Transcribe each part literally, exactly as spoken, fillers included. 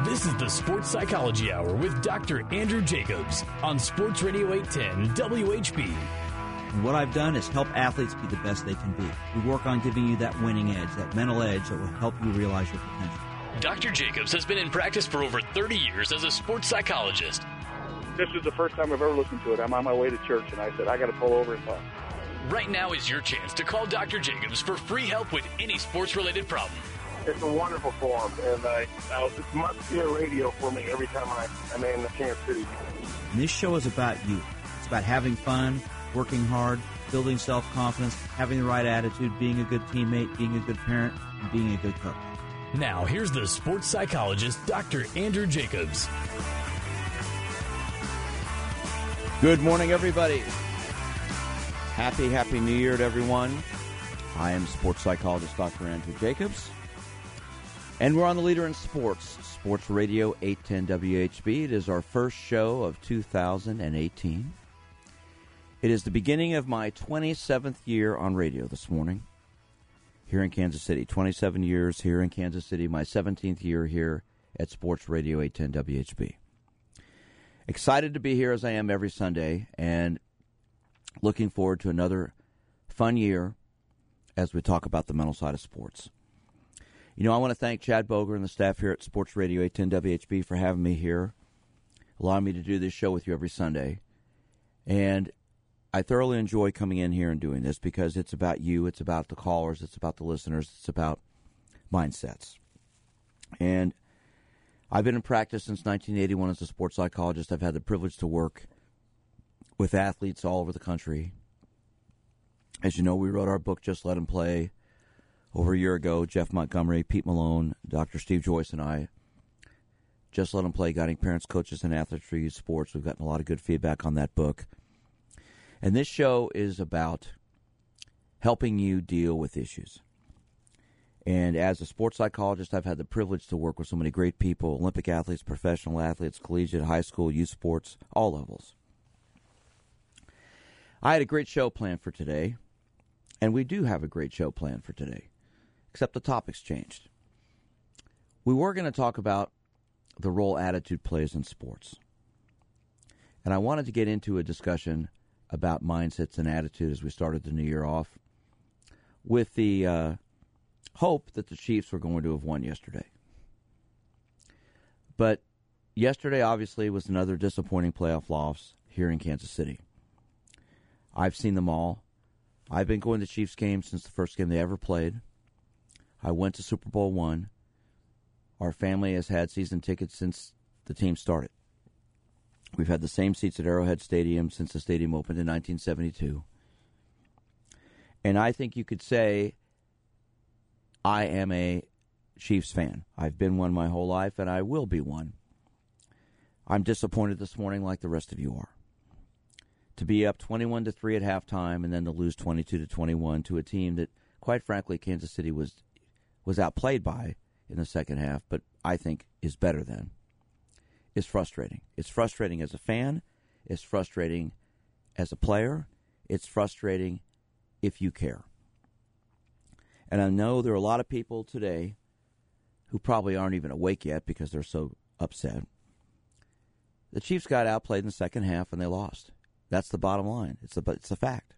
This is the Sports Psychology Hour with Doctor Andrew Jacobs on Sports Radio eight ten W H B. What I've done is help athletes be the best they can be. We work on giving you that winning edge, that mental edge that will help you realize your potential. Doctor Jacobs has been in practice for over thirty years as a sports psychologist. This is the first time I've ever listened to it. I'm on my way to church, and I said, I got to pull over and talk. Right now is your chance to call Doctor Jacobs for free help with any sports-related problem. It's a wonderful forum, and I, I was, it must be a radio for me every time I, I'm in Kansas City. And this show is about you. It's about having fun, working hard, building self-confidence, having the right attitude, being a good teammate, being a good parent, and being a good coach. Now, here's the sports psychologist, Doctor Andrew Jacobs. Good morning, everybody. Happy, happy New Year to everyone. I am sports psychologist, Doctor Andrew Jacobs. And we're on the Leader in Sports, Sports Radio eight ten W H B. It is our first show of two thousand eighteen. It is the beginning of my twenty-seventh year on radio this morning here in Kansas City. twenty-seven years here in Kansas City, my seventeenth year here at Sports Radio eight ten W H B. Excited to be here as I am every Sunday and looking forward to another fun year as we talk about the mental side of sports. You know, I want to thank Chad Boger and the staff here at Sports Radio eight ten W H B for having me here, allowing me to do this show with you every Sunday. And I thoroughly enjoy coming in here and doing this because it's about you, it's about the callers, it's about the listeners, it's about mindsets. And I've been in practice since nineteen eighty-one as a sports psychologist. I've had the privilege to work with athletes all over the country. As you know, we wrote our book, Just Let Them Play, over a year ago. Jeff Montgomery, Pete Malone, Doctor Steve Joyce, and I. Just Let Them Play, guiding parents, coaches, and athletes to use sports. We've gotten a lot of good feedback on that book. And this show is about helping you deal with issues. And as a sports psychologist, I've had the privilege to work with so many great people, Olympic athletes, professional athletes, collegiate, high school, youth sports, all levels. I had a great show planned for today, and we do have a great show planned for today, except the topic's changed. We were going to talk about the role attitude plays in sports. And I wanted to get into a discussion about mindsets and attitude as we started the new year off with the uh, hope that the Chiefs were going to have won yesterday. But yesterday, obviously, was another disappointing playoff loss here in Kansas City. I've seen them all. I've been going to Chiefs games since the first game they ever played. I went to Super Bowl one. Our family has had season tickets since the team started. We've had the same seats at Arrowhead Stadium since the stadium opened in nineteen seventy-two. And I think you could say I am a Chiefs fan. I've been one my whole life, and I will be one. I'm disappointed this morning like the rest of you are. To be up twenty-one to three at halftime and then to lose twenty-two to twenty-one to a team that, quite frankly, Kansas City was was outplayed by in the second half, but I think is better than. It's frustrating. It's frustrating as a fan. It's frustrating as a player. It's frustrating if you care. And I know there are a lot of people today who probably aren't even awake yet because they're so upset. The Chiefs got outplayed in the second half and they lost. That's the bottom line. It's a, it's a fact.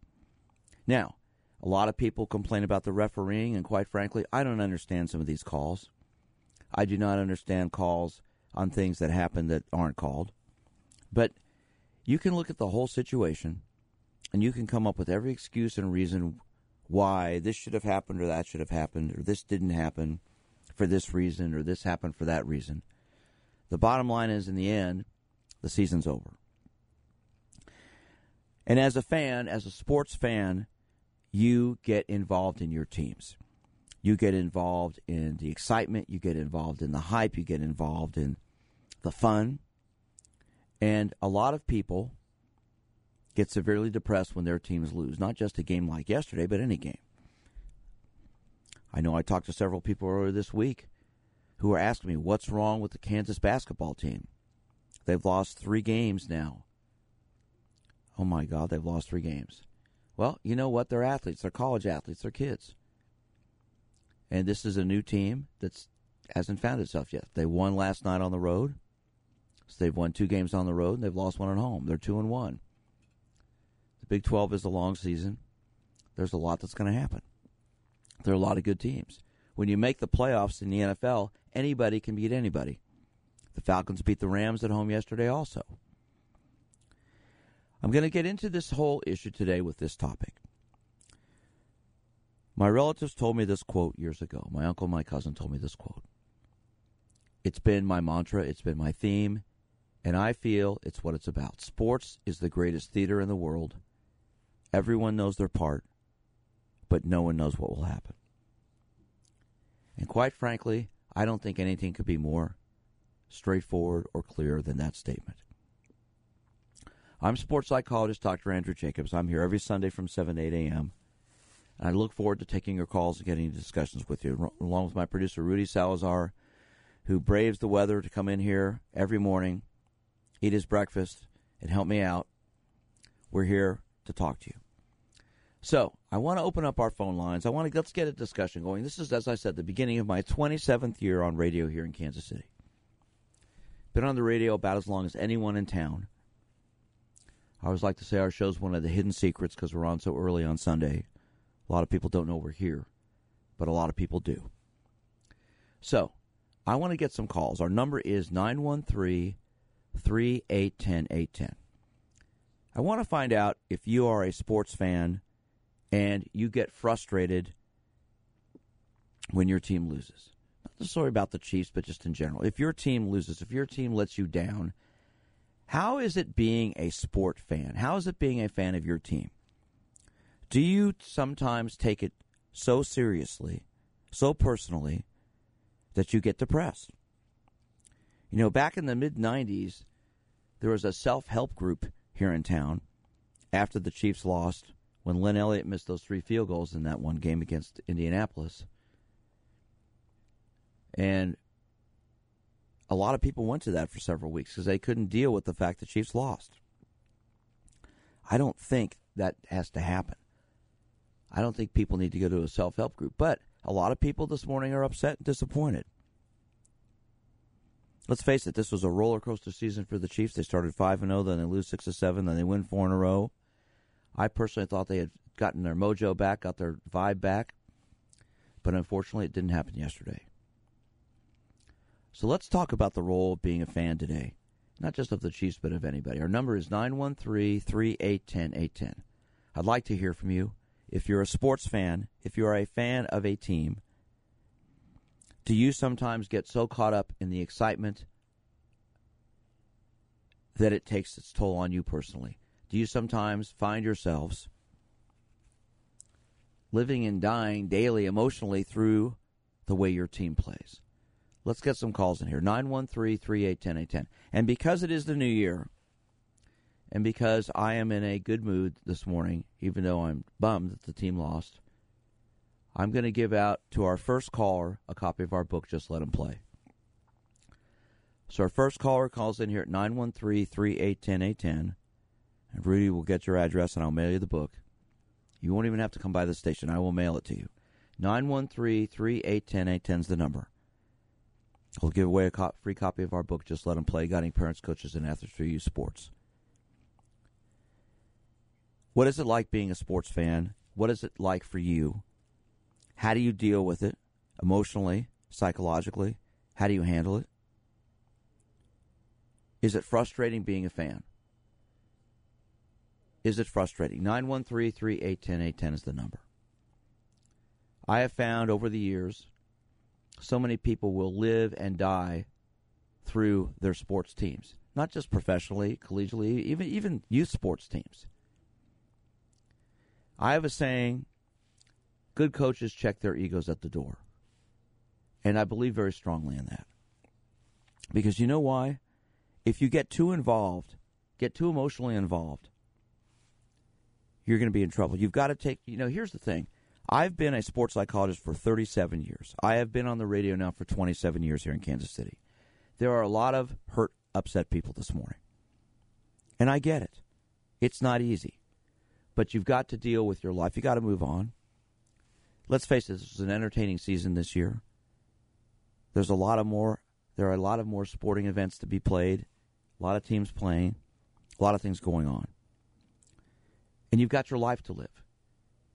Now, a lot of people complain about the refereeing, and quite frankly, I don't understand some of these calls. I do not understand calls on things that happen that aren't called. But you can look at the whole situation, and you can come up with every excuse and reason why this should have happened or that should have happened or this didn't happen for this reason or this happened for that reason. The bottom line is, in the end, the season's over. And as a fan, as a sports fan, you get involved in your teams. You get involved in the excitement. You get involved in the hype. You get involved in the fun. And a lot of people get severely depressed when their teams lose, not just a game like yesterday, but any game. I know I talked to several people earlier this week who are asking me, what's wrong with the Kansas basketball team? They've lost three games now. Oh, my God, they've lost three games. Well, you know what? They're athletes. They're college athletes. They're kids. And this is a new team that's hasn't found itself yet. They won last night on the road. So they've won two games on the road, and they've lost one at home. They're two and one. The Big twelve is a long season. There's a lot that's going to happen. There are a lot of good teams. When you make the playoffs in the N F L, anybody can beat anybody. The Falcons beat the Rams at home yesterday also. I'm going to get into this whole issue today with this topic. My relatives told me this quote years ago. My uncle, my cousin told me this quote. It's been my mantra. It's been my theme. And I feel it's what it's about. Sports is the greatest theater in the world. Everyone knows their part, but no one knows what will happen. And quite frankly, I don't think anything could be more straightforward or clearer than that statement. I'm sports psychologist Doctor Andrew Jacobs. I'm here every Sunday from seven to eight a.m. I look forward to taking your calls and getting into discussions with you, along with my producer, Rudy Salazar, who braves the weather to come in here every morning, eat his breakfast, and help me out. We're here to talk to you. So I want to open up our phone lines. I want to let's get a discussion going. This is, as I said, the beginning of my twenty-seventh year on radio here in Kansas City. Been on the radio about as long as anyone in town. I always like to say our show's one of the hidden secrets because we're on so early on Sunday. A lot of people don't know we're here, but a lot of people do. So I want to get some calls. Our number is nine one three, three eight one zero, eight one zero. I want to find out if you are a sports fan and you get frustrated when your team loses. Not necessarily about the Chiefs, but just in general. If your team loses, if your team lets you down, how is it being a sport fan? How is it being a fan of your team? Do you sometimes take it so seriously, so personally, that you get depressed? You know, back in the mid nineties, there was a self-help group here in town after the Chiefs lost when Lynn Elliott missed those three field goals in that one game against Indianapolis. And a lot of people went to that for several weeks because they couldn't deal with the fact the Chiefs lost. I don't think that has to happen. I don't think people need to go to a self-help group, but a lot of people this morning are upset and disappointed. Let's face it, this was a roller coaster season for the Chiefs. They started five and oh, then they lose six to seven, then they win four in a row. I personally thought they had gotten their mojo back, got their vibe back, but unfortunately it didn't happen yesterday. So let's talk about the role of being a fan today, not just of the Chiefs, but of anybody. Our number is nine one three, three eight one zero, eight one zero. I'd like to hear from you. If you're a sports fan, if you're a fan of a team, do you sometimes get so caught up in the excitement that it takes its toll on you personally? Do you sometimes find yourselves living and dying daily emotionally through the way your team plays? Let's get some calls in here, nine one three, three eight one zero, eight one zero. And because it is the new year, and because I am in a good mood this morning, even though I'm bummed that the team lost, I'm going to give out to our first caller a copy of our book, Just Let Them Play. So our first caller calls in here at nine one three, three eight one zero, eight one zero. And Rudy will get your address, and I'll mail you the book. You won't even have to come by the station. I will mail it to you. nine one three, three eight one zero, eight one zero is the number. I'll give away a co- free copy of our book, Just Let Them Play, Guiding Parents, Coaches, and Athletes Through Youth Sports. What is it like being a sports fan? What is it like for you? How do you deal with it emotionally, psychologically? How do you handle it? Is it frustrating being a fan? Is it frustrating? nine one three, three eight one zero, eight one zero is the number. I have found over the years so many people will live and die through their sports teams, not just professionally, collegially, even, even youth sports teams. I have a saying, good coaches check their egos at the door. And I believe very strongly in that. Because you know why? If you get too involved, get too emotionally involved, you're going to be in trouble. You've got to take, you know, here's the thing. I've been a sports psychologist for thirty-seven years. I have been on the radio now for twenty-seven years here in Kansas City. There are a lot of hurt, upset people this morning. And I get it. It's not easy. But you've got to deal with your life. You've got to move on. Let's face it, this was an entertaining season this year. There's a lot of more. There are a lot of more sporting events to be played, a lot of teams playing, a lot of things going on. And you've got your life to live.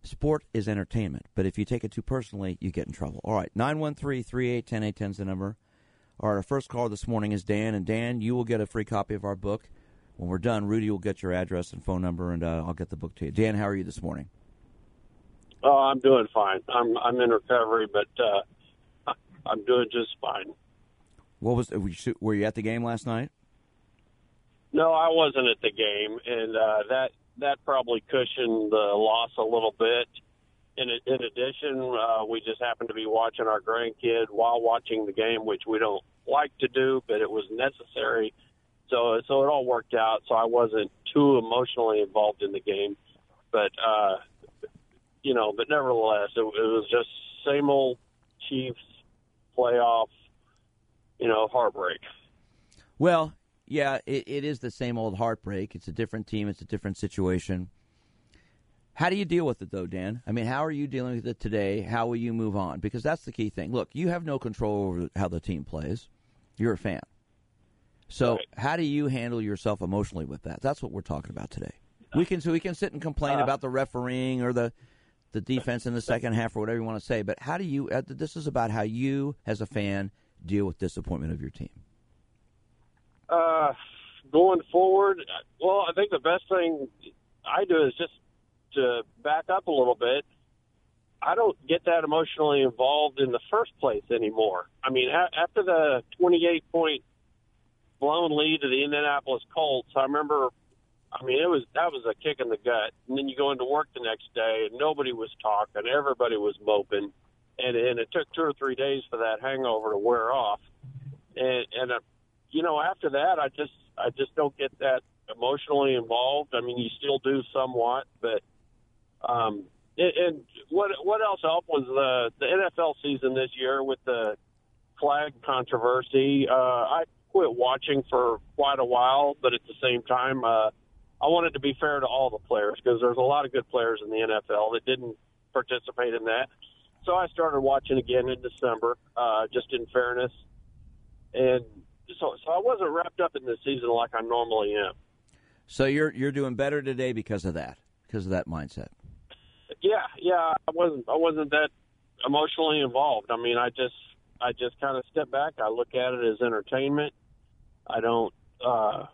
Sport is entertainment, but if you take it too personally, you get in trouble. All right, nine one three, three eight one oh, eight ten is the number. All right, our first caller this morning is Dan, and Dan, you will get a free copy of our book. When we're done, Rudy will get your address and phone number, and uh, I'll get the book to you. Dan, how are you this morning? Oh, I'm doing fine. I'm I'm in recovery, but uh, I'm doing just fine. What was were you at the game last night? No, I wasn't at the game, and uh, that that probably cushioned the loss a little bit. In, in addition, uh, we just happened to be watching our grandkid while watching the game, which we don't like to do, but it was necessary. So, so it all worked out. So I wasn't too emotionally involved in the game, but uh, you know, but nevertheless, it, it was just same old Chiefs playoff, you know, heartbreak. Well. Yeah, it, it is the same old heartbreak. It's a different team. It's a different situation. How do you deal with it, though, Dan? I mean, how are you dealing with it today? How will you move on? Because that's the key thing. Look, you have no control over how the team plays. You're a fan. So right. How do you handle yourself emotionally with that? That's what we're talking about today. We can so we can sit and complain uh, about the refereeing or the, the defense in the second half or whatever you want to say, but how do you – this is about how you as a fan deal with disappointment of your team. Uh, going forward, well, I think the best thing I do is just to back up a little bit. I don't get that emotionally involved in the first place anymore. I mean, a- after the twenty-eight point blown lead to the Indianapolis Colts, I remember, I mean, it was that was a kick in the gut. And then you go into work the next day, and nobody was talking. Everybody was moping. And, and it took two or three days for that hangover to wear off. And, and a You know, after that, I just I just don't get that emotionally involved. I mean, you still do somewhat, but um, and, and what what else helped was the the N F L season this year with the flag controversy. Uh, I quit watching for quite a while, but at the same time, uh, I wanted to be fair to all the players because there's a lot of good players in the N F L that didn't participate in that. So I started watching again in December, uh, just in fairness, and. So, so I wasn't wrapped up in the season like I normally am. So you're you're doing better today because of that, because of that mindset. Yeah, yeah, I wasn't I wasn't that emotionally involved. I mean, I just I just kind of step back. I look at it as entertainment. I don't, uh,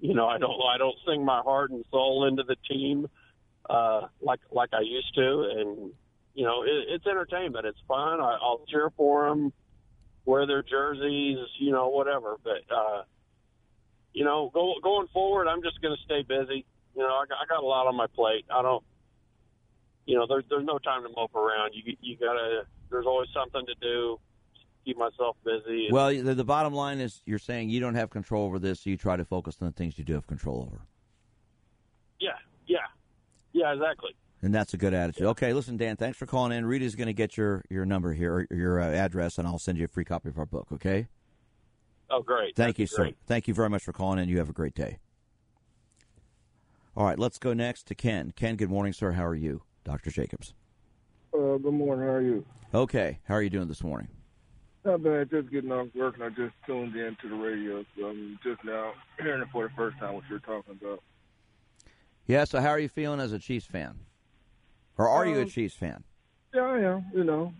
you know, I don't I don't sing my heart and soul into the team uh, like like I used to. And you know, it, it's entertainment. It's fun. I, I'll cheer for them. Wear their jerseys, you know, whatever. But, uh, you know, go, going forward, I'm just going to stay busy. You know, I, I got a lot on my plate. I don't, you know, there, there's no time to mope around. You you got to, there's always something to do, keep myself busy. Well, the, the bottom line is you're saying you don't have control over this, so you try to focus on the things you do have control over. Yeah, yeah, yeah, exactly. And that's a good attitude. Okay, listen, Dan, thanks for calling in. Rita's going to get your, your number here, or your uh, address, and I'll send you a free copy of our book, okay? Oh, great. Thank you, sir. Thank you very much for calling in. You have a great day. All right, let's go next to Ken. Ken, good morning, sir. How are you, Doctor Jacobs? Uh, good morning. How are you? Okay. How are you doing this morning? Not bad. Just getting off work, and I just tuned in to the radio, so I'm just now hearing it for the first time what you're talking about. Yeah, so how are you feeling as a Chiefs fan? Or are you a Chiefs fan? Yeah, I am, you know.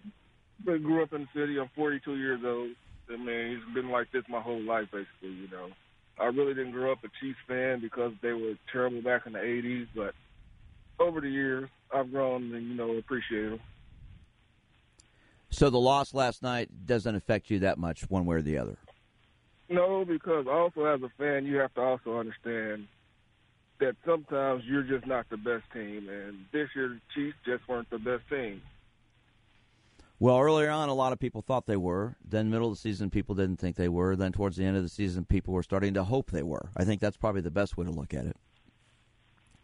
I grew up in the city. I'm forty-two years old. I mean, it's been like this my whole life, basically, you know. I really didn't grow up a Chiefs fan because they were terrible back in the eighties. But over the years, I've grown and, you know, appreciate them. So the loss last night doesn't affect you that much one way or the other? No, because also as a fan, you have to also understand that sometimes you're just not the best team, and this year the Chiefs just weren't the best team. Well, earlier on, a lot of people thought they were. Then middle of the season, people didn't think they were. Then towards the end of the season, people were starting to hope they were. I think that's probably the best way to look at it.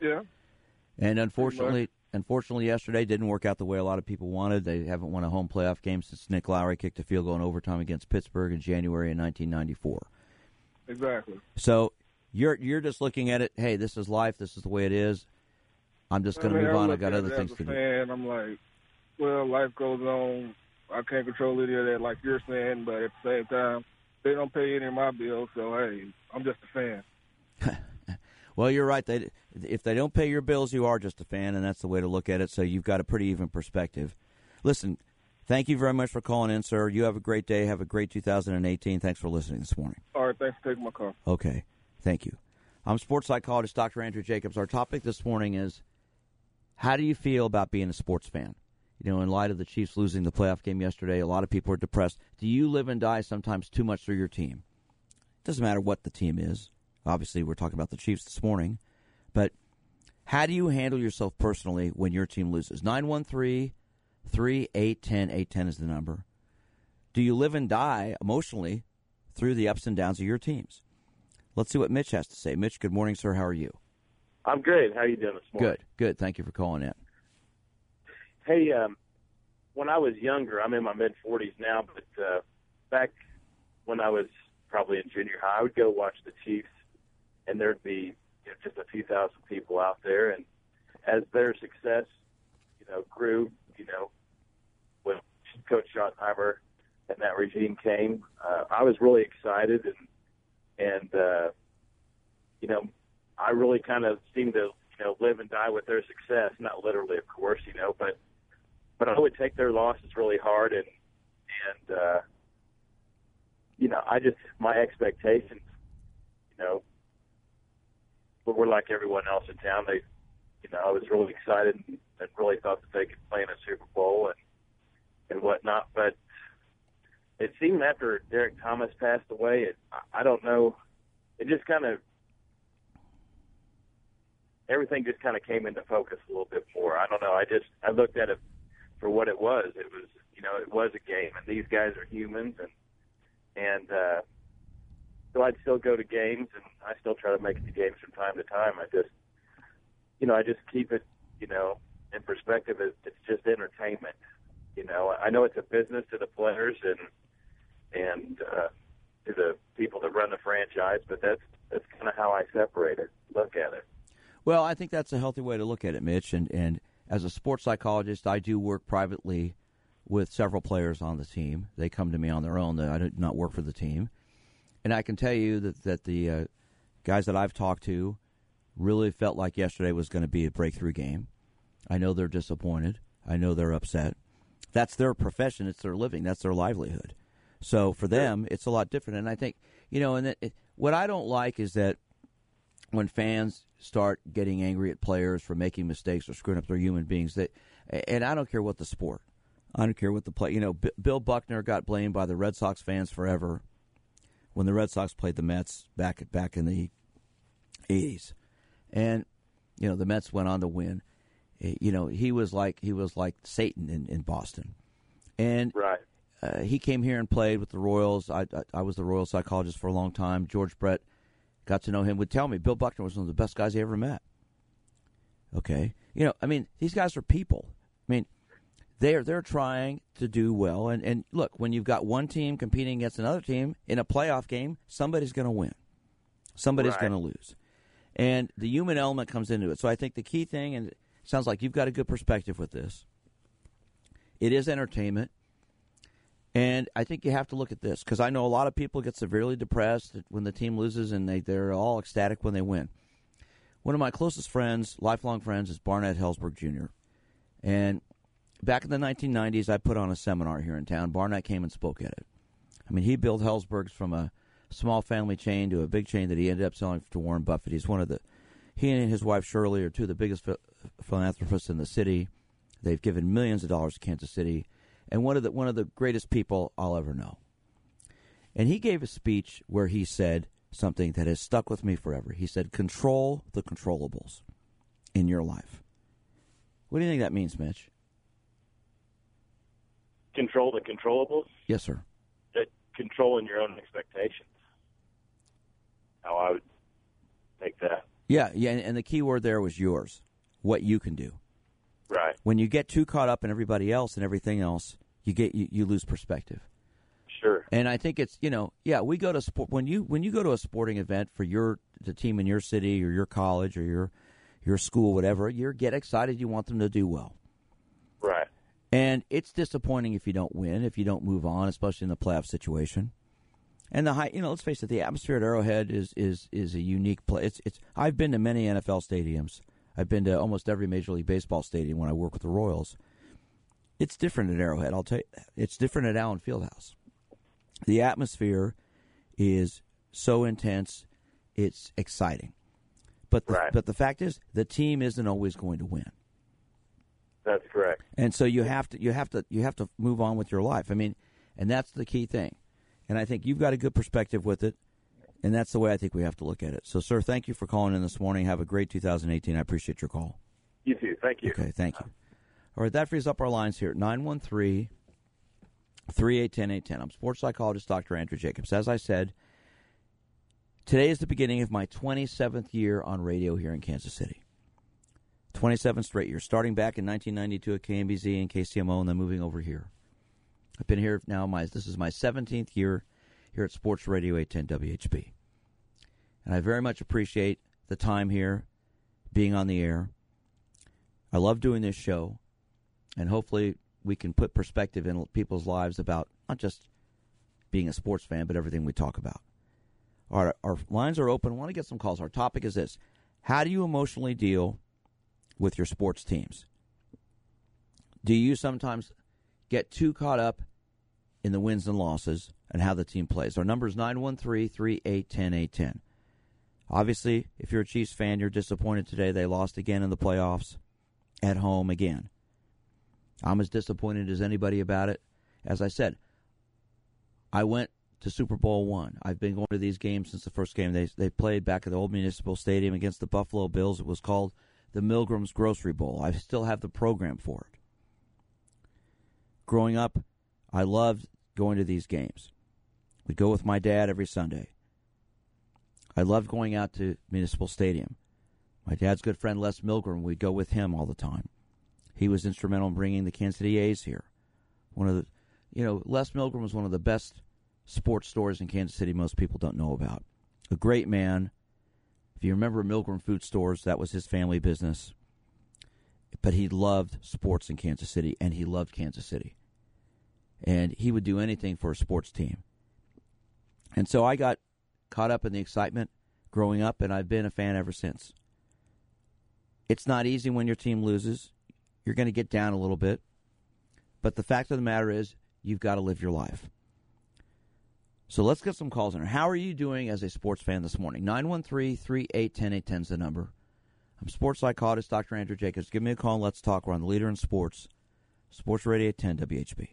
Yeah. And unfortunately, unfortunately, yesterday didn't work out the way a lot of people wanted. They haven't won a home playoff game since Nick Lowry kicked a field goal in overtime against Pittsburgh in January of nineteen ninety-four. Exactly. So You're you're just looking at it. Hey, this is life. This is the way it is. I'm just going to move on. I got other things to do. I'm like, well, life goes on. I can't control any of that like you're saying, but at the same time, they don't pay any of my bills, so, hey, I'm just a fan. Well, you're right. They, if they don't pay your bills, you are just a fan, and that's the way to look at it, so you've got a pretty even perspective. Listen, thank you very much for calling in, sir. You have a great day. Have a great two thousand eighteen. Thanks for listening this morning. All right, thanks for taking my call. Okay, thank you. I'm sports psychologist Doctor Andrew Jacobs. Our topic this morning is, how do you feel about being a sports fan? You know, in light of the Chiefs losing the playoff game yesterday, a lot of people are depressed. Do you live and die sometimes too much through your team? It doesn't matter what the team is. Obviously, we're talking about the Chiefs this morning. But how do you handle yourself personally when your team loses? nine one three, three eight one zero, eight one zero is the number. Do you live and die emotionally through the ups and downs of your teams? Let's see what Mitch has to say. Mitch, good morning, sir. How are you? I'm great. How are you doing this morning? Good, good. Thank you for calling in. Hey, um, when I was younger, I'm in my mid-forties now, but uh, back when I was probably in junior high, I would go watch the Chiefs, and there'd be you know, just a few thousand people out there. And as their success, you know, grew, you know, when Coach Schottenheimer and that regime came, uh, I was really excited, and and uh, you know, I really kind of seemed to you know live and die with their success. Not literally, of course, you know, but but I would take their losses really hard, and and uh, you know, I just my expectations, you know. But we're like everyone else in town. They, you know, I was really excited and, and really thought that they could play in a Super Bowl and and whatnot. But it seemed after Derek Thomas passed away, it, I don't know, it just kind of everything just kind of came into focus a little bit more. I don't know. I just I looked at it for what it was. It was, you know, it was a game, and these guys are humans, and and. uh So I'd still go to games, and I still try to make it to games from time to time. I just, you know, I just keep it, you know, in perspective. It's just entertainment, you know. I know it's a business to the players and and uh, to the people that run the franchise, but that's that's kind of how I separate it, look at it. Well, I think that's a healthy way to look at it, Mitch. And, and as a sports psychologist, I do work privately with several players on the team. They come to me on their own. I do not work for the team. And I can tell you that, that the uh, guys that I've talked to really felt like yesterday was going to be a breakthrough game. I know they're disappointed. I know they're upset. That's their profession. It's their living. That's their livelihood. So for them, it's a lot different. And I think, you know, and it, it, what I don't like is that when fans start getting angry at players for making mistakes or screwing up their human beings, that, and I don't care what the sport. I don't care what the play. You know, B- Bill Buckner got blamed by the Red Sox fans forever when the Red Sox played the Mets back back in the eighties, and you know the Mets went on to win. You know he was like he was like Satan in, in Boston, and right. uh, he came here and played with the Royals. I, I I was the Royal psychologist for a long time. George Brett, got to know him, would tell me Bill Buckner was one of the best guys he ever met. Okay, you know I mean these guys are people. I mean They're they're trying to do well, and, and look, when you've got one team competing against another team in a playoff game, somebody's going to win, somebody's right. going to lose, and the human element comes into it. So I think the key thing, and it sounds like you've got a good perspective with this, it is entertainment, and I think you have to look at this because I know a lot of people get severely depressed when the team loses, and they they're all ecstatic when they win. One of my closest friends, lifelong friends, is Barnett Helzberg Junior, and back in the nineteen nineties, I put on a seminar here in town. Barnett came and spoke at it. I mean, he built Helzberg's from a small family chain to a big chain that he ended up selling to Warren Buffett. He's one of the – he and his wife Shirley are two of the biggest philanthropists in the city. They've given millions of dollars to Kansas City, and one of the one of the greatest people I'll ever know. And he gave a speech where he said something that has stuck with me forever. He said, control the controllables in your life. What do you think that means, Mitch? Control the controllables? Yes, sir. That controlling your own expectations. How I would take that. Yeah, yeah, and the key word there was yours, what you can do. Right. When you get too caught up in everybody else and everything else, you get you, you lose perspective. Sure. And I think it's, you know, yeah, we go to sport when you when you go to a sporting event for your the team in your city or your college or your your school, whatever, you get excited, you want them to do well. Right. And it's disappointing if you don't win, if you don't move on, especially in the playoff situation. And the high, you know, let's face it, the atmosphere at Arrowhead is is, is a unique place. It's it's. I've been to many N F L stadiums. I've been to almost every Major League Baseball stadium when I work with the Royals. It's different at Arrowhead. I'll tell you, it's different at Allen Fieldhouse. The atmosphere is so intense, it's exciting. But the, right. but the fact is, the team isn't always going to win. That's correct. And so you have to you have to you have to move on with your life. I mean, and that's the key thing. And I think you've got a good perspective with it, and that's the way I think we have to look at it. So, sir, thank you for calling in this morning. Have a great two thousand eighteen. I appreciate your call. You too. Thank you. Okay, thank you. All right, that frees up our lines here at nine one three, three eight one zero, eight one zero. I'm sports psychologist Doctor Andrew Jacobs. As I said, today is the beginning of my twenty-seventh year on radio here in Kansas City. twenty-seven straight years, starting back in nineteen ninety-two at K M B Z and K C M O, and then moving over here. I've been here now, my this is my seventeenth year here at Sports Radio eight ten W H B. And I very much appreciate the time here, being on the air. I love doing this show, and hopefully we can put perspective in people's lives about not just being a sports fan, but everything we talk about. Our, our lines are open. I want to get some calls. Our topic is this. How do you emotionally deal with your sports teams? Do you sometimes get too caught up in the wins and losses and how the team plays? Our number is nine one three, three eight one zero, eight one zero. Obviously, if you're a Chiefs fan, you're disappointed today. They lost again in the playoffs at home again. I'm as disappointed as anybody about it. As I said, I went to Super Bowl One. I've been going to these games since the first game they they played back at the old Municipal Stadium against the Buffalo Bills. It was called the Milgram's Grocery Bowl. I still have the program for it. Growing up, I loved going to these games. We'd go with my dad every Sunday. I loved going out to Municipal Stadium. My dad's good friend, Les Milgram, we'd go with him all the time. He was instrumental in bringing the Kansas City A's here. One of the, you know, Les Milgram was one of the best sports stores in Kansas City most people don't know about. A great man. If you remember Milgram Food Stores, that was his family business. But he loved sports in Kansas City, and he loved Kansas City. And he would do anything for a sports team. And so I got caught up in the excitement growing up, and I've been a fan ever since. It's not easy when your team loses. You're going to get down a little bit. But the fact of the matter is, you've got to live your life. So let's get some calls in. How are you doing as a sports fan this morning? nine one three, three eight one zero, eight one zero is the number. I'm sports psychologist Doctor Andrew Jacobs. Give me a call and let's talk. We're on the Leader in Sports, Sports Radio eight ten W H B.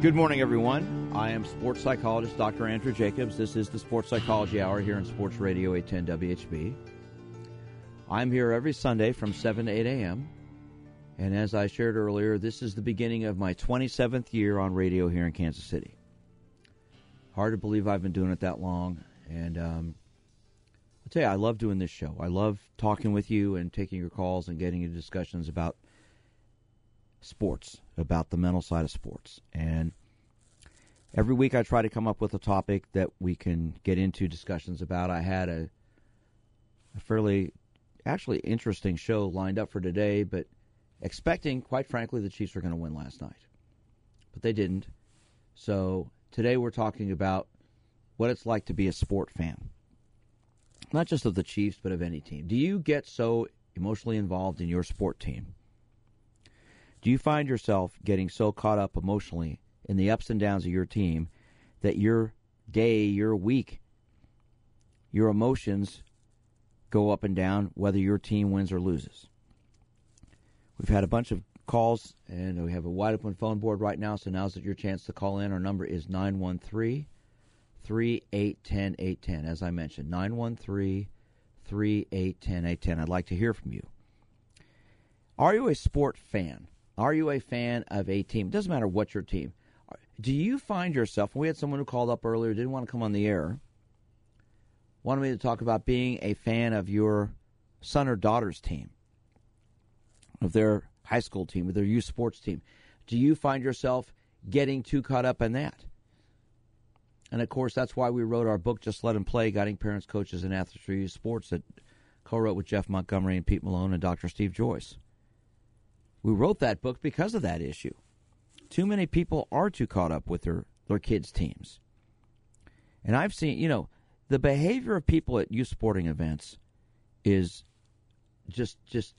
Good morning, everyone. I am sports psychologist Doctor Andrew Jacobs. This is the Sports Psychology Hour here on Sports Radio eight ten W H B. I'm here every Sunday from seven to eight a.m. And as I shared earlier, this is the beginning of my twenty-seventh year on radio here in Kansas City. Hard to believe I've been doing it that long. And um, I'll tell you, I love doing this show. I love talking with you and taking your calls and getting into discussions about sports, about the mental side of sports. And every week I try to come up with a topic that we can get into discussions about. I had a, a fairly, actually interesting show lined up for today, but expecting, quite frankly, the Chiefs were going to win last night. But they didn't. So today we're talking about what it's like to be a sport fan. Not just of the Chiefs, but of any team. Do you get so emotionally involved in your sport team? Do you find yourself getting so caught up emotionally in the ups and downs of your team that your day, your week, your emotions go up and down whether your team wins or loses? We've had a bunch of calls, and we have a wide open phone board right now, so now's your chance to call in. Our number is nine one three, three eight one zero, eight one zero. As I mentioned, nine one three, three eight one zero, eight one zero. I'd like to hear from you. Are you a sport fan? Are you a fan of a team? It doesn't matter what your team. Do you find yourself, we had someone who called up earlier, didn't want to come on the air, wanted me to talk about being a fan of your son or daughter's team, of their high school team or their youth sports team. Do you find yourself getting too caught up in that? And, of course, that's why we wrote our book, Just Let Them Play, Guiding Parents, Coaches, and Athletes Through Youth Sports, that co-wrote with Jeff Montgomery and Pete Malone and Doctor Steve Joyce. We wrote that book because of that issue. Too many people are too caught up with their, their kids' teams. And I've seen, you know, the behavior of people at youth sporting events is just, just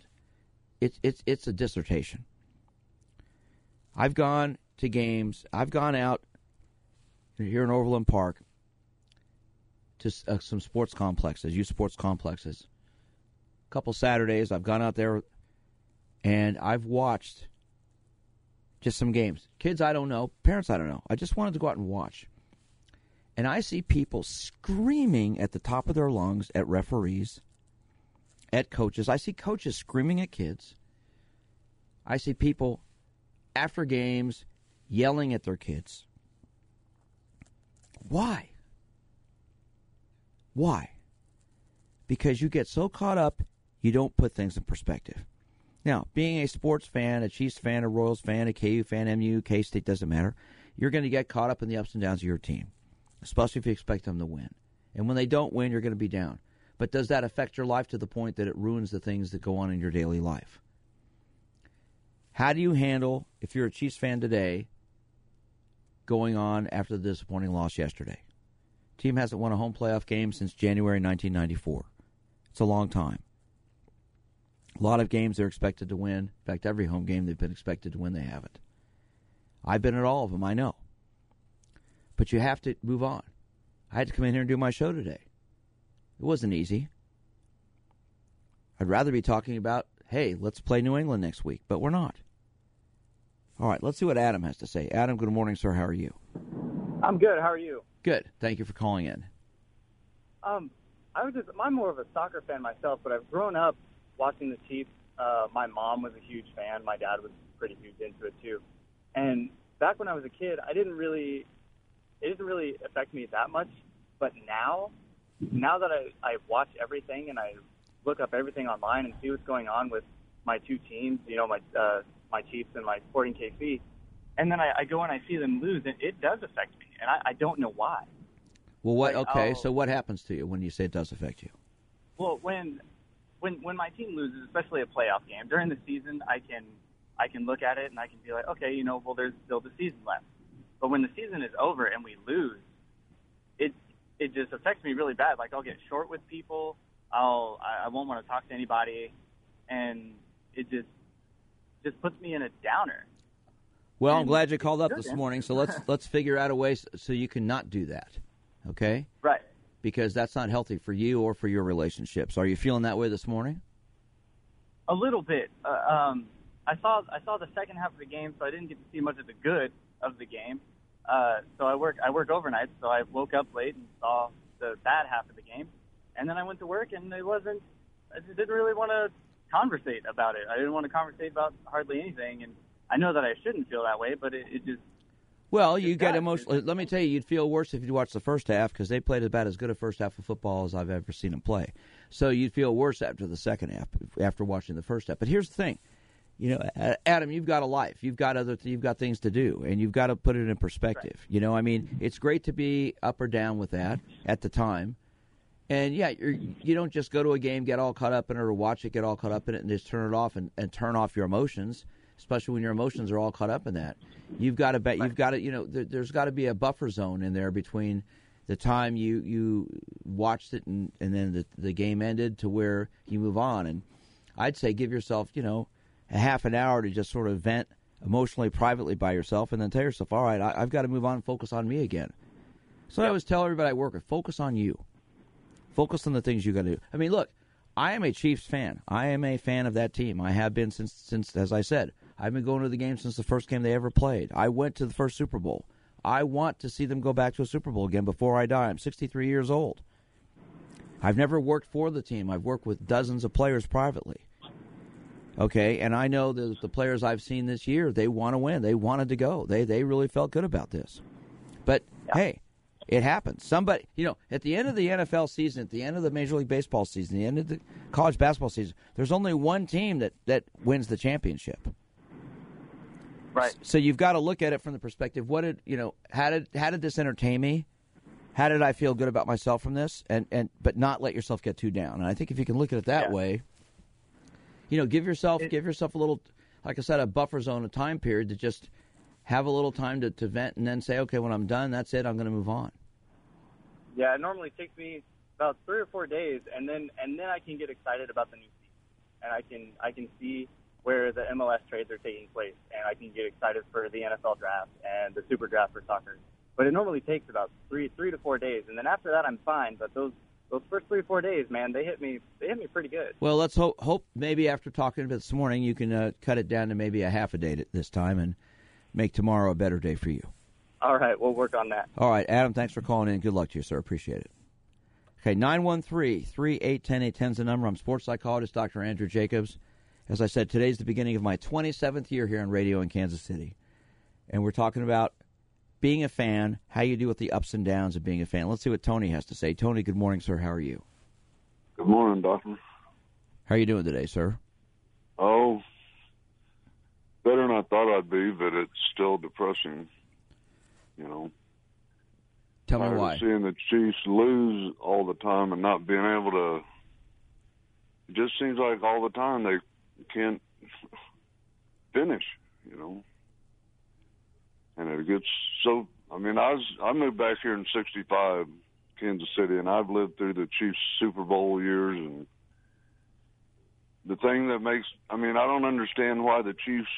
it's it's it's a dissertation. I've gone to games. I've gone out here in Overland Park to uh, some sports complexes, youth sports complexes. A couple Saturdays, I've gone out there and I've watched just some games. Kids I don't know, parents I don't know. I just wanted to go out and watch. And I see people screaming at the top of their lungs at referees, at coaches. I see coaches screaming at kids. I see people after games yelling at their kids. Why? Why? Because you get so caught up, you don't put things in perspective. Now, being a sports fan, a Chiefs fan, a Royals fan, a K U fan, M U, K-State, doesn't matter. You're going to get caught up in the ups and downs of your team, especially if you expect them to win. And when they don't win, you're going to be down. But does that affect your life to the point that it ruins the things that go on in your daily life? How do you handle, if you're a Chiefs fan today, going on after the disappointing loss yesterday? Team hasn't won a home playoff game since January nineteen ninety-four. It's a long time. A lot of games they're expected to win. In fact, every home game they've been expected to win, they haven't. I've been at all of them, I know. But you have to move on. I had to come in here and do my show today. It wasn't easy. I'd rather be talking about, hey, let's play New England next week, but we're not. All right, let's see what Adam has to say. Adam, good morning, sir. How are you? I'm good. How are you? Good. Thank you for calling in. Um, I was just, I'm more of a soccer fan myself, but I've grown up watching the Chiefs. Uh, my mom was a huge fan. My dad was pretty huge into it, too. And back when I was a kid, I didn't really... It didn't really affect me that much, but now, now that I, I watch everything and I look up everything online and see what's going on with my two teams, you know, my uh, my Chiefs and my Sporting K C, and then I, I go and I see them lose, and it does affect me, and I, I don't know why. Well, what? Like, okay, I'll, so what happens to you when you say it does affect you? Well, when when when my team loses, especially a playoff game during the season, I can I can look at it and I can be like, okay, you know, well, there's still the season left. But when the season is over and we lose, it it just affects me really bad. Like, I'll get short with people. I'll I won't want to talk to anybody, and it just just puts me in a downer. Well, and I'm glad you called up this morning. So let's let's figure out a way so you can not do that. Okay? Right. Because that's not healthy for you or for your relationships. Are you feeling that way this morning? A little bit. Uh, um, I saw I saw the second half of the game, so I didn't get to see much of the good of the game. Uh, so I work I work overnight, so I woke up late and saw the bad half of the game. And then I went to work, and it wasn't – I just didn't really want to conversate about it. I didn't want to conversate about hardly anything, and I know that I shouldn't feel that way, but it, it just – Well, you got emotional – let me tell you, you'd feel worse if you watched the first half because they played about as good a first half of football as I've ever seen them play. So you'd feel worse after the second half, after watching the first half. But here's the thing. You know, Adam, you've got a life. You've got other. You've got things to do, and you've got to put it in perspective. Right. You know, I mean, it's great to be up or down with that at the time, and yeah, you're, you don't just go to a game, get all caught up in it, or watch it, get all caught up in it, and just turn it off and, and turn off your emotions, especially when your emotions are all caught up in that. You've got to bet. Right. You've got to. You know, there, there's got to be a buffer zone in there between the time you you watched it and and then the the game ended to where you move on. And I'd say give yourself, you know, a half an hour to just sort of vent emotionally, privately by yourself, and then tell yourself, all right, I, I've got to move on and focus on me again. So yep. I always tell everybody I work with, focus on you. Focus on the things you got to do. I mean, look, I am a Chiefs fan. I am a fan of that team. I have been since, since as I said, I've been going to the game since the first game they ever played. I went to the first Super Bowl. I want to see them go back to a Super Bowl again before I die. I'm sixty-three years old. I've never worked for the team. I've worked with dozens of players privately. Okay, and I know that the players I've seen this year, they want to win. They wanted to go. They they really felt good about this. But, yeah. hey, It happens. Somebody, you know, at the end of the N F L season, at the end of the Major League Baseball season, the end of the college basketball season, there's only one team that, that wins the championship. Right. So you've got to look at it from the perspective: what did you know? How did how did this entertain me? How did I feel good about myself from this? And and but not let yourself get too down. And I think if you can look at it that yeah. way, you know, give yourself it, give yourself a little, like I said, a buffer zone, a time period to just have a little time to, to vent, and then say, okay, when I'm done, that's it. I'm going to move on. Yeah, it normally takes me about three or four days, and then and then I can get excited about the new season, and I can I can see where the M L S trades are taking place, and I can get excited for the N F L draft and the Super Draft for soccer. But it normally takes about three three to four days, and then after that, I'm fine. But those those first three or four days, man, they hit me they hit me pretty good. Well, let's hope hope maybe after talking about this morning, you can uh, cut it down to maybe a half a day this time and make tomorrow a better day for you. All right, we'll work on that. All right, Adam, thanks for calling in. Good luck to you, sir. Appreciate it. Okay, nine one three, three eight one zero, eight one zero is the number. I'm sports psychologist Doctor Andrew Jacobs. As I said, today's the beginning of my twenty-seventh year here on radio in Kansas City. And we're talking about being a fan, how you deal with the ups and downs of being a fan. Let's see what Tony has to say. Tony, good morning, sir. How are you? Good morning, Doctor. How are you doing today, sir? Oh, better than I thought I'd be, but it's still depressing, you know. Tell me why. Seeing the Chiefs lose all the time and not being able to, it just seems like all the time they can't finish, you know. And it gets so, I mean, I was, I moved back here in sixty-five, Kansas City, and I've lived through the Chiefs Super Bowl years. And the thing that makes, I mean, I don't understand why the Chiefs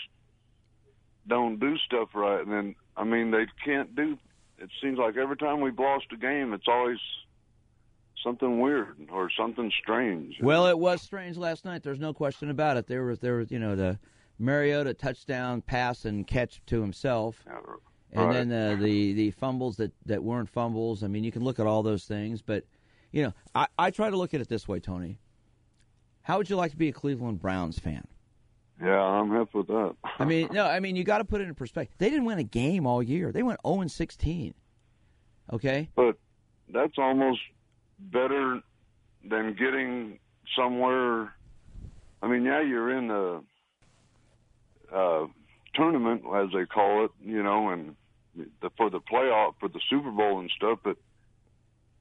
don't do stuff right. And then, I mean, they can't do, it seems like every time we've lost a game, it's always something weird or something strange. Well, it was strange last night. There's no question about it. There was, there was, you know, the Mariota touchdown pass and catch to himself, yeah, and right. then uh, the the fumbles that, that weren't fumbles. I mean, you can look at all those things, but you know, I, I try to look at it this way, Tony. How would you like to be a Cleveland Browns fan? Yeah, I'm happy with that. I mean, no, I mean you got to put it in perspective. They didn't win a game all year. They went oh and sixteen. Okay, but that's almost better than getting somewhere. I mean, yeah, you're in the uh, tournament, as they call it, you know, and the, for the playoff, for the Super Bowl and stuff, but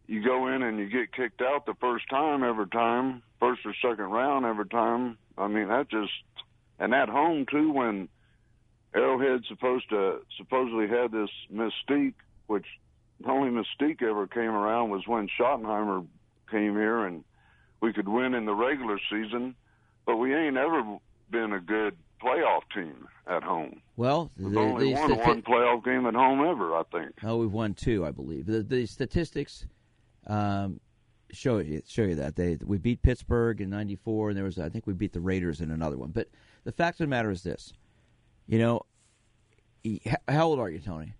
you go in and you get kicked out the first time every time, first or second round every time. I mean, that just, and at home, too, when Arrowhead's supposed to supposedly had this mystique, which the only mystique ever came around was when Schottenheimer came here and we could win in the regular season, but we ain't ever been a good playoff team at home. Well, we've the, only the won stati- one playoff game at home ever, I think. Oh, we've won two, I believe. The, the statistics um, show you show you that they we beat Pittsburgh in ninety-four, and there was I think we beat the Raiders in another one. But the fact of the matter is this: you know, how old are you, Tony?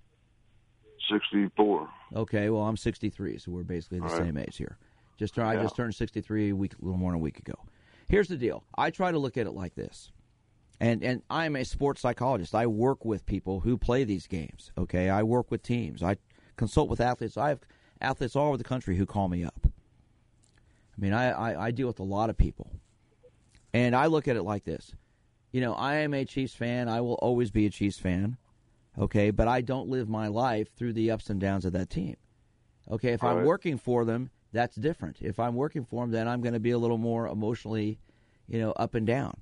sixty-four. Okay, well, I'm sixty-three, so we're basically the All same right. age here. Just I yeah. just turned sixty-three a week, a little more than a week ago. Here's the deal. I try to look at it like this, and and I'm a sports psychologist. I work with people who play these games, okay? I work with teams. I consult with athletes. I have athletes all over the country who call me up. I mean, I, I, I deal with a lot of people, and I look at it like this. You know, I am a Chiefs fan. I will always be a Chiefs fan. Okay, but I don't live my life through the ups and downs of that team. Okay, if All I'm right. working for them, that's different. If I'm working for them, then I'm going to be a little more emotionally, you know, up and down.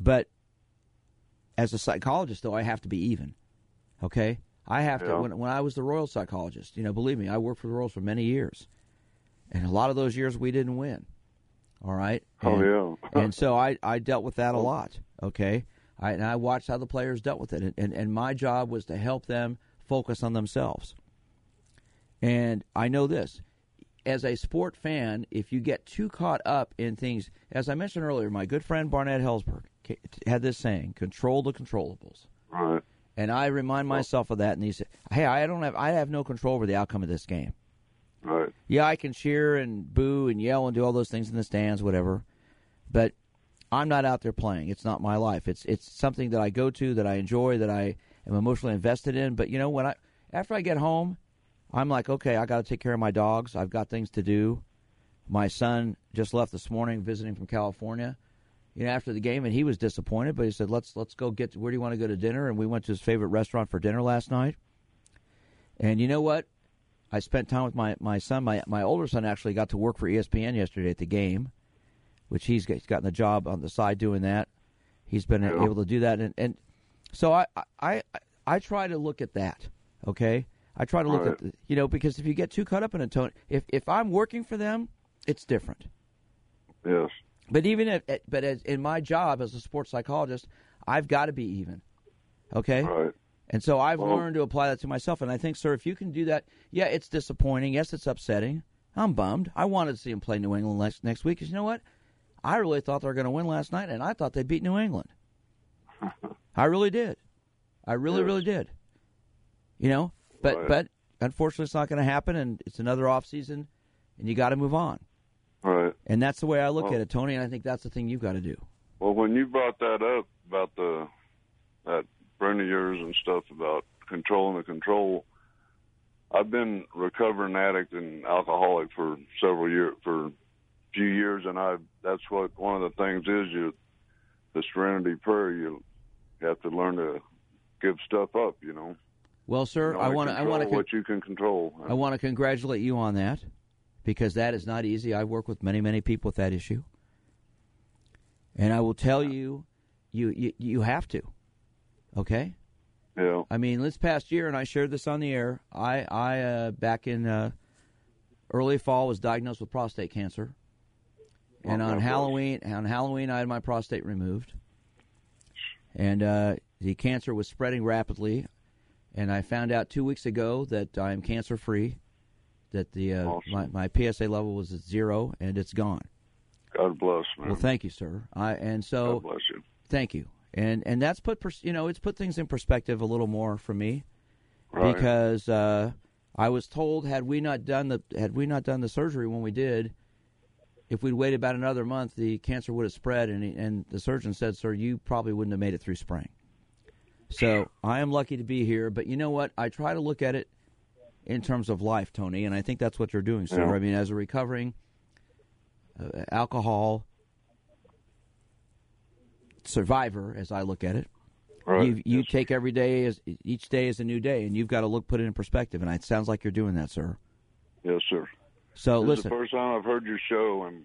But as a psychologist, though, I have to be even. Okay, I have yeah. to. When, when I was the Royal psychologist, you know, believe me, I worked for the Royals for many years, and a lot of those years we didn't win. All right. And, oh yeah. and so I, I dealt with that a lot. Okay. I, and I watched how the players dealt with it, and, and and my job was to help them focus on themselves. And I know this. As a sport fan, if you get too caught up in things, as I mentioned earlier, my good friend Barnett Helzberg had this saying, control the controllables. Right. And I remind myself of that, and he said, hey, I don't have, I have no control over the outcome of this game. Right. Yeah, I can cheer and boo and yell and do all those things in the stands, whatever, but I'm not out there playing. It's not my life. It's it's something that I go to, that I enjoy, that I am emotionally invested in. But, you know, when I after I get home, I'm like, okay, I got to take care of my dogs. I've got things to do. My son just left this morning visiting from California, you know, after the game, and he was disappointed, but he said, let's let's go get to, where do you want to go to dinner? And we went to his favorite restaurant for dinner last night. And you know what? I spent time with my, my son. My my older son actually got to work for E S P N yesterday at the game, which he's, got, he's gotten a job on the side doing that. He's been yeah. able to do that. And, and so I, I, I try to look at that, okay? I try to look right. at, the, you know, because if you get too caught up in a tone, if, if I'm working for them, it's different. Yes. But even if, but as in my job as a sports psychologist, I've got to be even, okay? Right. And so I've well, learned to apply that to myself. And I think, sir, if you can do that, yeah, it's disappointing. Yes, it's upsetting. I'm bummed. I wanted to see him play New England next, next week because you know what? I really thought they were going to win last night, and I thought they beat New England. I really did. I really, yes. really did. You know, but right. but unfortunately it's not going to happen, and it's another off season, and you got to move on. Right. And that's the way I look well, at it, Tony, and I think that's the thing you've got to do. Well, when you brought that up about the that friend of yours and stuff about controlling the control, I've been a recovering addict and alcoholic for several years, for a few years, and I that's what one of the things is you the Serenity Prayer. You have to learn to give stuff up, you know. Well, sir, I want to. I want to. Con- what you can control. I want to congratulate you on that, because that is not easy. I work with many, many people with that issue, and I will tell you, you, you, you have to. Okay. Yeah. I mean, this past year, and I shared this on the air. I, I, uh, back in uh, early fall, was diagnosed with prostate cancer, well, and on Halloween, course. on Halloween, I had my prostate removed, and uh, the cancer was spreading rapidly. And I found out two weeks ago that I'm cancer-free, that the uh, awesome. my, my P S A level was at zero, and it's gone. God bless, man. Well, thank you, sir. I and so God bless you. Thank you, and and that's put you know it's put things in perspective a little more for me, right. because uh, I was told had we not done the had we not done the surgery when we did, if we'd waited about another month, the cancer would have spread, and and the surgeon said, sir, you probably wouldn't have made it through spring. So I am lucky to be here, but you know what? I try to look at it in terms of life, Tony, and I think that's what you're doing, sir. Yeah. I mean, as a recovering uh, alcohol survivor, as I look at it, right. you, you yes, take sir. every day as each day is a new day, and you've got to look put it in perspective. And it sounds like you're doing that, sir. Yes, sir. So this listen. Is the first time I've heard your show, and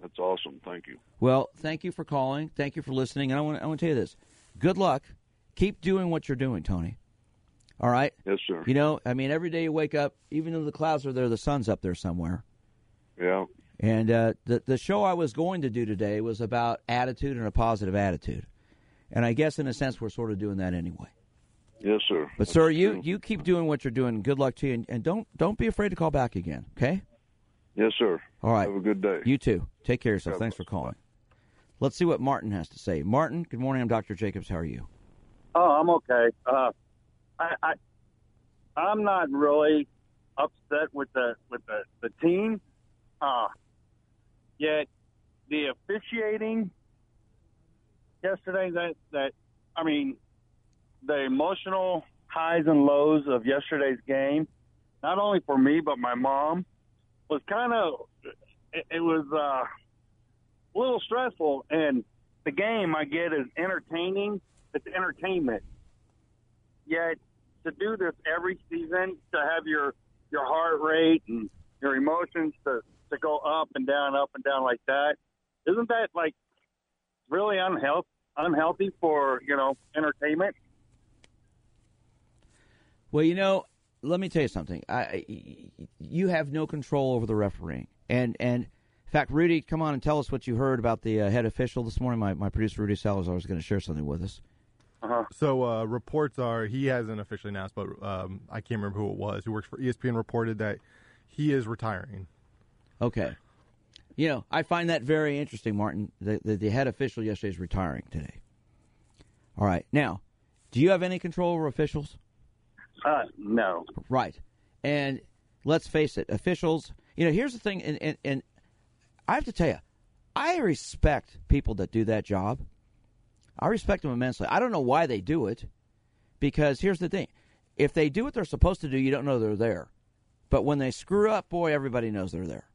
that's awesome. Thank you. Well, thank you for calling. Thank you for listening. And I want I want to tell you this. Good luck. Keep doing what you're doing, Tony. All right? Yes, sir. You know, I mean, every day you wake up, even though the clouds are there, the sun's up there somewhere. Yeah. And uh, the the show I was going to do today was about attitude and a positive attitude. And I guess, in a sense, we're sort of doing that anyway. Yes, sir. But, That's sir, you, you keep doing what you're doing. Good luck to you. And, and don't, don't be afraid to call back again, okay? Yes, sir. All right. Have a good day. You too. Take care of yourself. God Thanks bless. for calling. Let's see what Martin has to say. Martin, good morning. I'm Doctor Jacobs. How are you? Oh, I'm okay. Uh, I, I, I'm not really upset with the with the, the team. Uh, yet the officiating yesterday, that, that I mean, the emotional highs and lows of yesterday's game, not only for me but my mom, was kind of it, it was uh, a little stressful. And the game I get is entertaining. It's entertainment. Yet to do this every season, to have your, your heart rate and your emotions to, to go up and down, up and down like that, isn't that like really unhealth, unhealthy for, you know, entertainment? Well, you know, let me tell you something. I, you have no control over the refereeing. And, and in fact, Rudy, come on and tell us what you heard about the uh, head official this morning. My, my producer, Rudy Salazar, was going to share something with us. Uh-huh. So uh, reports are, he hasn't officially announced, but um, I can't remember who it was, who works for E S P N, reported that he is retiring. Okay. You know, I find that very interesting, Martin, that the, the head official yesterday is retiring today. All right. Now, do you have any control over officials? Uh, no. Right. And let's face it, officials, you know, here's the thing, and, and, and I have to tell you, I respect people that do that job. I respect them immensely. I don't know why they do it, because here's the thing. If they do what they're supposed to do, you don't know they're there. But when they screw up, boy, everybody knows they're there.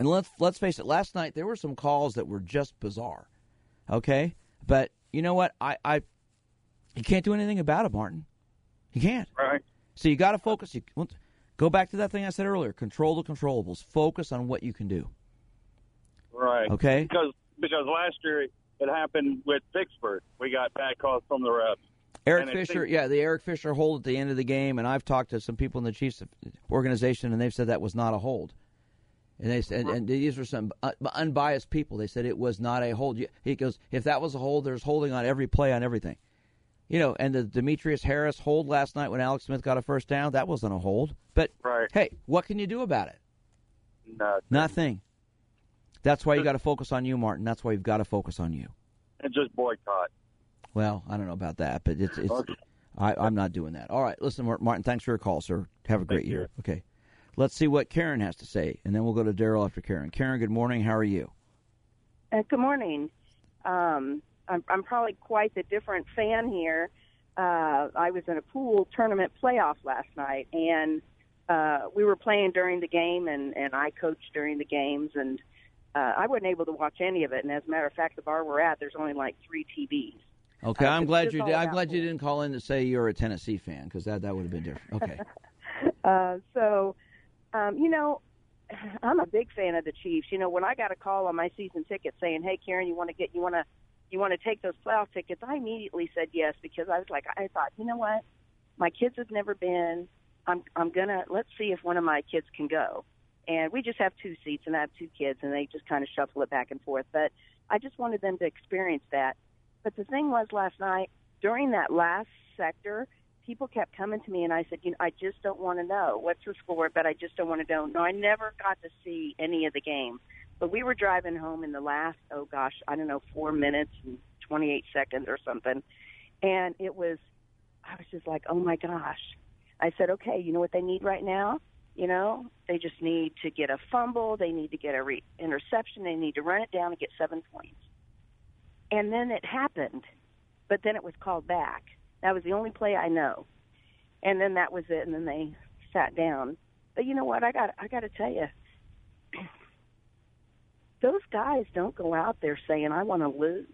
And let's let's face it, last night there were some calls that were just bizarre, okay? But you know what? I, I you can't do anything about it, Martin. You can't. Right. So you got to focus. You go back to that thing I said earlier. Control the controllables. Focus on what you can do. Right. Okay? Because because last year it happened with Vicksburg. We got bad calls from the refs. Eric Fisher, yeah, the Eric Fisher hold at the end of the game, and I've talked to some people in the Chiefs organization, and they've said that was not a hold. And they said, and these were some unbiased people. They said it was not a hold. He goes, if that was a hold, there's holding on every play on everything, you know. And the Demetrius Harris hold last night when Alex Smith got a first down, that wasn't a hold. But right. Hey, what can you do about it? Nothing. Nothing. That's why you got to focus on you, Martin. That's why you've got to focus on you. And just boycott. Well, I don't know about that, but it's, it's okay. I, I'm not doing that. All right, listen, Martin, thanks for your call, sir. Have a great year. Okay. Let's see what Karen has to say, and then we'll go to Daryl after Karen. Karen, good morning. How are you? Uh, good morning. Um, I'm, I'm probably quite the different fan here. Uh, I was in a pool tournament playoff last night, and uh, we were playing during the game, and, and I coached during the games, and uh, I wasn't able to watch any of it. And as a matter of fact, the bar we're at, there's only like three T Vs. Okay, uh, I'm glad you did. I'm glad you didn't call in to say you're a Tennessee fan, because that, that would have been different. Okay. uh, so, um, you know, I'm a big fan of the Chiefs. You know, when I got a call on my season ticket saying, "Hey, Karen, you want to get you want to you want to take those playoff tickets?" I immediately said yes, because I was like, I thought, you know what, my kids have never been. I'm I'm gonna let's see if one of my kids can go. And we just have two seats, and I have two kids, and they just kind of shuffle it back and forth. But I just wanted them to experience that. But the thing was, last night, during that last sector, people kept coming to me, and I said, you know, I just don't want to know. What's the score? But I just don't want to know. No, I never got to see any of the game. But we were driving home in the last, oh, gosh, I don't know, four minutes and twenty-eight seconds or something. And it was, I was just like, oh, my gosh. I said, okay, you know what they need right now? You know, they just need to get a fumble. They need to get a re- interception. They need to run it down and get seven points. And then it happened, but then it was called back. That was the only play I know. And then that was it, and then they sat down. But you know what? I got I got to tell you, those guys don't go out there saying, I want to lose.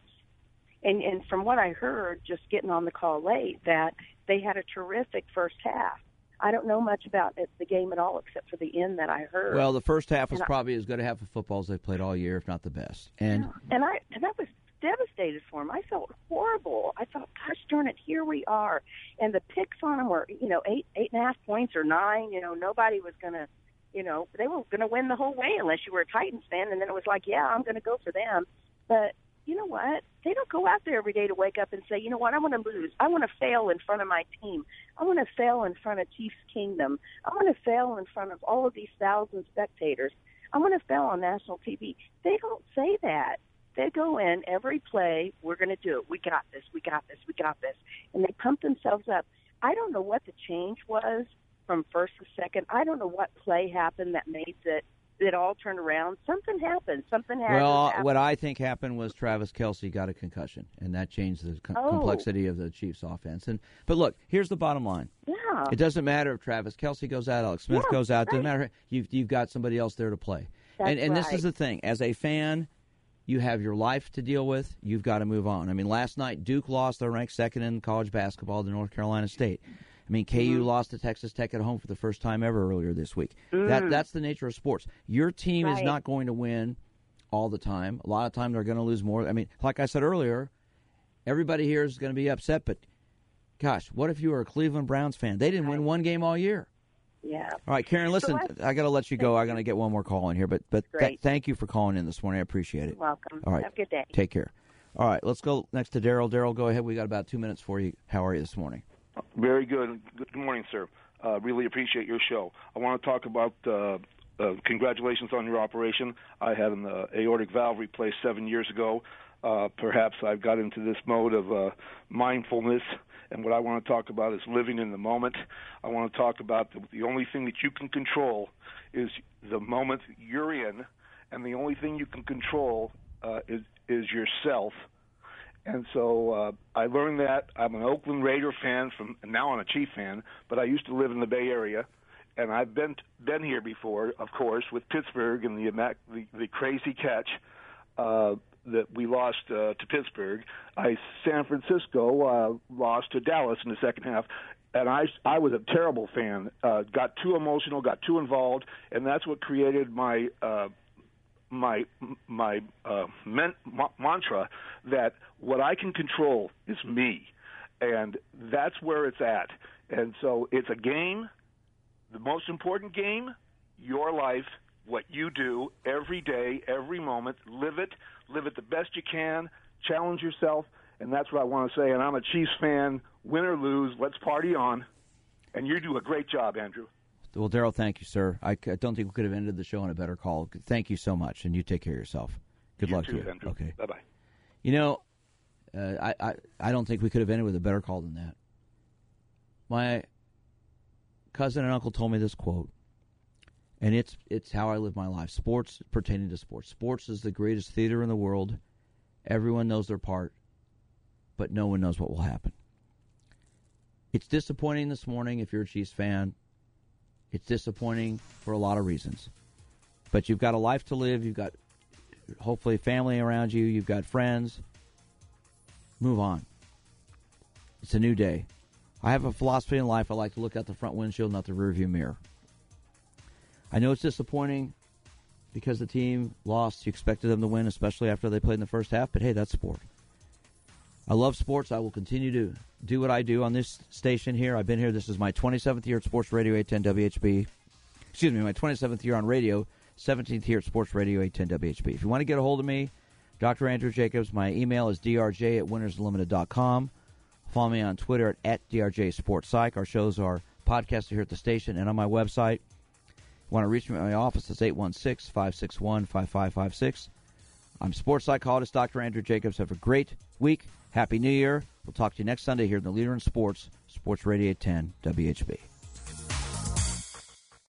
And, and from what I heard, just getting on the call late, that they had a terrific first half. I don't know much about it, the game at all, except for the end that I heard. Well, the first half was and probably I, as good a half of football as they've played all year, if not the best. And and I and that was devastated for him. I felt horrible. I thought, gosh darn it, here we are. And the picks on them were, you know, eight, eight and a half points or nine. You know, nobody was going to, you know, they were going to win the whole way unless you were a Titans fan. And then it was like, yeah, I'm going to go for them. But you know what? They don't go out there every day to wake up and say, you know what, I want to lose. I want to fail in front of my team. I want to fail in front of Chiefs Kingdom. I want to fail in front of all of these thousand spectators. I want to fail on national T V. They don't say that. They go in every play, we're going to do it. We got this. We got this. We got this. And they pump themselves up. I don't know what the change was from first to second. I don't know what play happened that made it, it all turned around. Something happened. Something happened. Well, happened. What I think happened was Travis Kelce got a concussion, and that changed the com- oh. complexity of the Chiefs' offense. And But, look, here's the bottom line. Yeah. It doesn't matter if Travis Kelce goes out, Alex Smith yeah, goes out. It doesn't right. matter. You've, you've got somebody else there to play. That's and and right. This is the thing. As a fan, you have your life to deal with. You've got to move on. I mean, last night, Duke lost. They're ranked second in college basketball to North Carolina State. I mean, K U mm-hmm. lost to Texas Tech at home for the first time ever earlier this week. Mm. That That's the nature of sports. Your team right. is not going to win all the time. A lot of time they're going to lose more. I mean, like I said earlier, everybody here is going to be upset, but gosh, what if you were a Cleveland Browns fan? They didn't right. win one game all year. Yeah. All right, Karen, listen, so I, I got to let you go. I got to get one more call in here, but but th- thank you for calling in this morning. I appreciate it. You're welcome. All right. Have a good day. Take care. All right, let's go next to Daryl. Daryl, go ahead. We got about two minutes for you. How are you this morning? Very good. Good morning, sir. Uh, really appreciate your show. I want to talk about uh, uh, congratulations on your operation. I had an uh, aortic valve replaced seven years ago. Uh, perhaps I've got into this mode of uh, mindfulness. And what I want to talk about is living in the moment. I want to talk about the, the only thing that you can control is the moment you're in, and the only thing you can control uh, is, is yourself. And so uh, I learned that. I'm an Oakland Raider fan, from now I'm a Chief fan, but I used to live in the Bay Area. and I've been been here before, of course, with Pittsburgh and the the, the crazy catch uh, that we lost uh, to Pittsburgh. I San Francisco uh, lost to Dallas in the second half, and I I was a terrible fan. Uh, got too emotional, got too involved, and that's what created my uh, my my uh, men, ma- mantra that what I can control is me, and that's where it's at. And so it's a game, the most important game, your life, what you do every day, every moment. Live it. Live it the best you can. Challenge yourself. And that's what I want to say. And I'm a Chiefs fan. Win or lose, let's party on. And you do a great job, Andrew. Well, Darryl, thank you, sir. I don't think we could have ended the show on a better call. Thank you so much. And you take care of yourself. Good you luck too, to you. Andrew. Okay. Bye-bye. You know, uh, I, I, I don't think we could have ended with a better call than that. My cousin and uncle told me this quote, and it's it's how I live my life. Sports, pertaining to sports. Sports is the greatest theater in the world. Everyone knows their part, but no one knows what will happen. It's disappointing this morning if you're a Chiefs fan. It's disappointing for a lot of reasons. But you've got a life to live. You've got, hopefully, family around you. You've got friends. Move on. It's a new day. I have a philosophy in life. I like to look out the front windshield, not the rearview mirror. I know it's disappointing because the team lost. You expected them to win, especially after they played in the first half. But, hey, that's sport. I love sports. I will continue to do what I do on this station here. I've been here. This is my twenty-seventh year at Sports Radio eight ten W H B. Excuse me, my twenty-seventh year on radio, seventeenth year at Sports Radio eight ten W H B. If you want to get a hold of me, Doctor Andrew Jacobs, my email is d r j at winners unlimited dot com. Follow me on Twitter at, at D R J Sports Psych. Our shows are podcasted here at the station and on my website. If you want to reach me at my office, it's eight one six, five six one, five five five six. I'm sports psychologist Doctor Andrew Jacobs. Have a great week. Happy New Year. We'll talk to you next Sunday here in the Leader in Sports, Sports Radio ten W H B.